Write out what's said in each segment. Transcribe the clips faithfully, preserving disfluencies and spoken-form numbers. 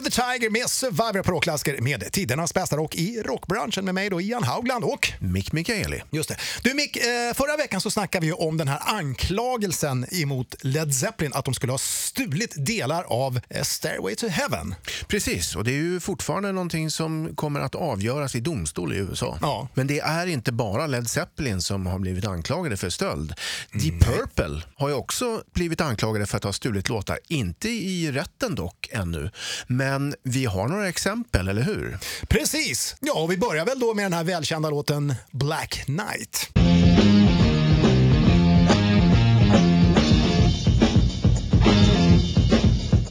Drive the Tiger med Survivor på rockklassiker med tidernas bästa rock i rockbranschen med mig då Ian Haugland och Mick Mickaeli. Just det. Du Mick, förra veckan så snackade vi ju om den här anklagelsen emot Led Zeppelin att de skulle ha stulit delar av Stairway to Heaven. Precis, och det är ju fortfarande någonting som kommer att avgöras i domstol i U S A. Ja. Men det är inte bara Led Zeppelin som har blivit anklagade för stöld. Mm. Deep Purple har ju också blivit anklagade för att ha stulit låtar, inte i rätten dock ännu. Men vi har några exempel, eller hur? Precis! Ja, och vi börjar väl då med den här välkända låten Black Night.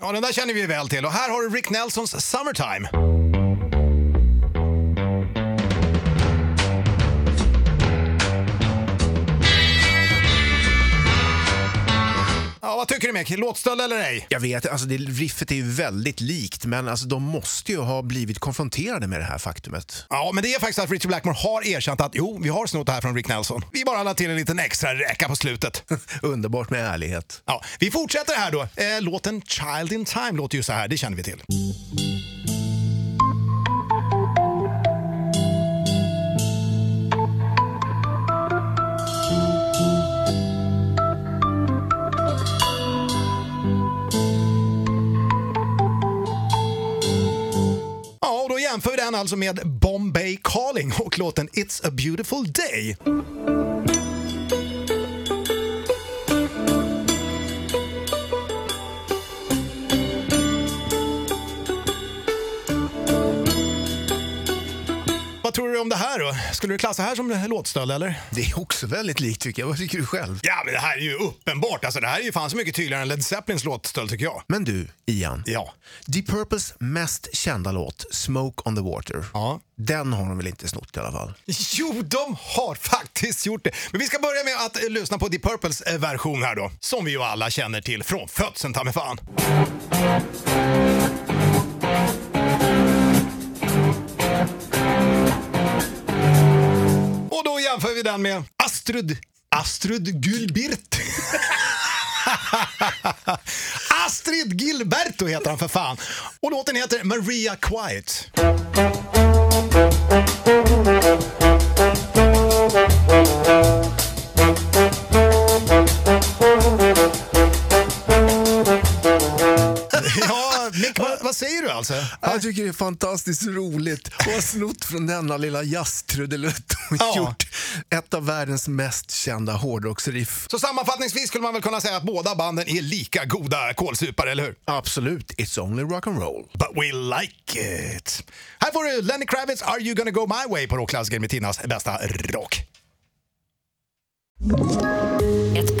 Ja, den där känner vi väl till. Och här har du Rick Nelsons Summertime. Ja, vad tycker du Mick? Låtstöld eller ej? Jag vet, alltså det, riffet är ju väldigt likt, men alltså, de måste ju ha blivit konfronterade med det här faktumet. Ja, men det är faktiskt att Richie Blackmore har erkänt att jo, vi har snott det här från Rick Nelson. Vi bara lade till en liten extra räka på slutet. Underbart med ärlighet. Ja, vi fortsätter här då. Eh, låten Child in Time låter ju så här, det känner vi till. Jämför den alltså med Bombay Calling och låten It's a Beautiful Day. Vad tror du om det här då? Skulle du klassa här som låtstöld eller? Det är också väldigt likt tycker jag. Vad tycker du själv? Ja, men det här är ju uppenbart. Alltså det här är ju fan så mycket tydligare än Led Zeppelins låtstöld tycker jag. Men du, Ian. Ja. Deep Purples mest kända låt, Smoke on the Water. Ja. Den har de väl inte snott i alla fall? Jo, de har faktiskt gjort det. Men vi ska börja med att lyssna på Deep Purples version här då. Som vi ju alla känner till från födseln, ta mig fan. Jämför vi den med Astrid Astrid Gilbert. Astrid Gilbert heter han för fan. Och låten heter Maria Quiet. Vad säger du alltså? Jag tycker det är fantastiskt roligt och har snott från denna lilla jazztrudelutt och ja. Gjort ett av världens mest kända hårdrocksriff. Så sammanfattningsvis skulle man väl kunna säga att båda banden är lika goda kolsupare, eller hur? Absolut, it's only rock and roll. But we like it. Här får du Lenny Kravitz, Are you gonna go my way på rockklassiker med tidernas bästa rock. Ett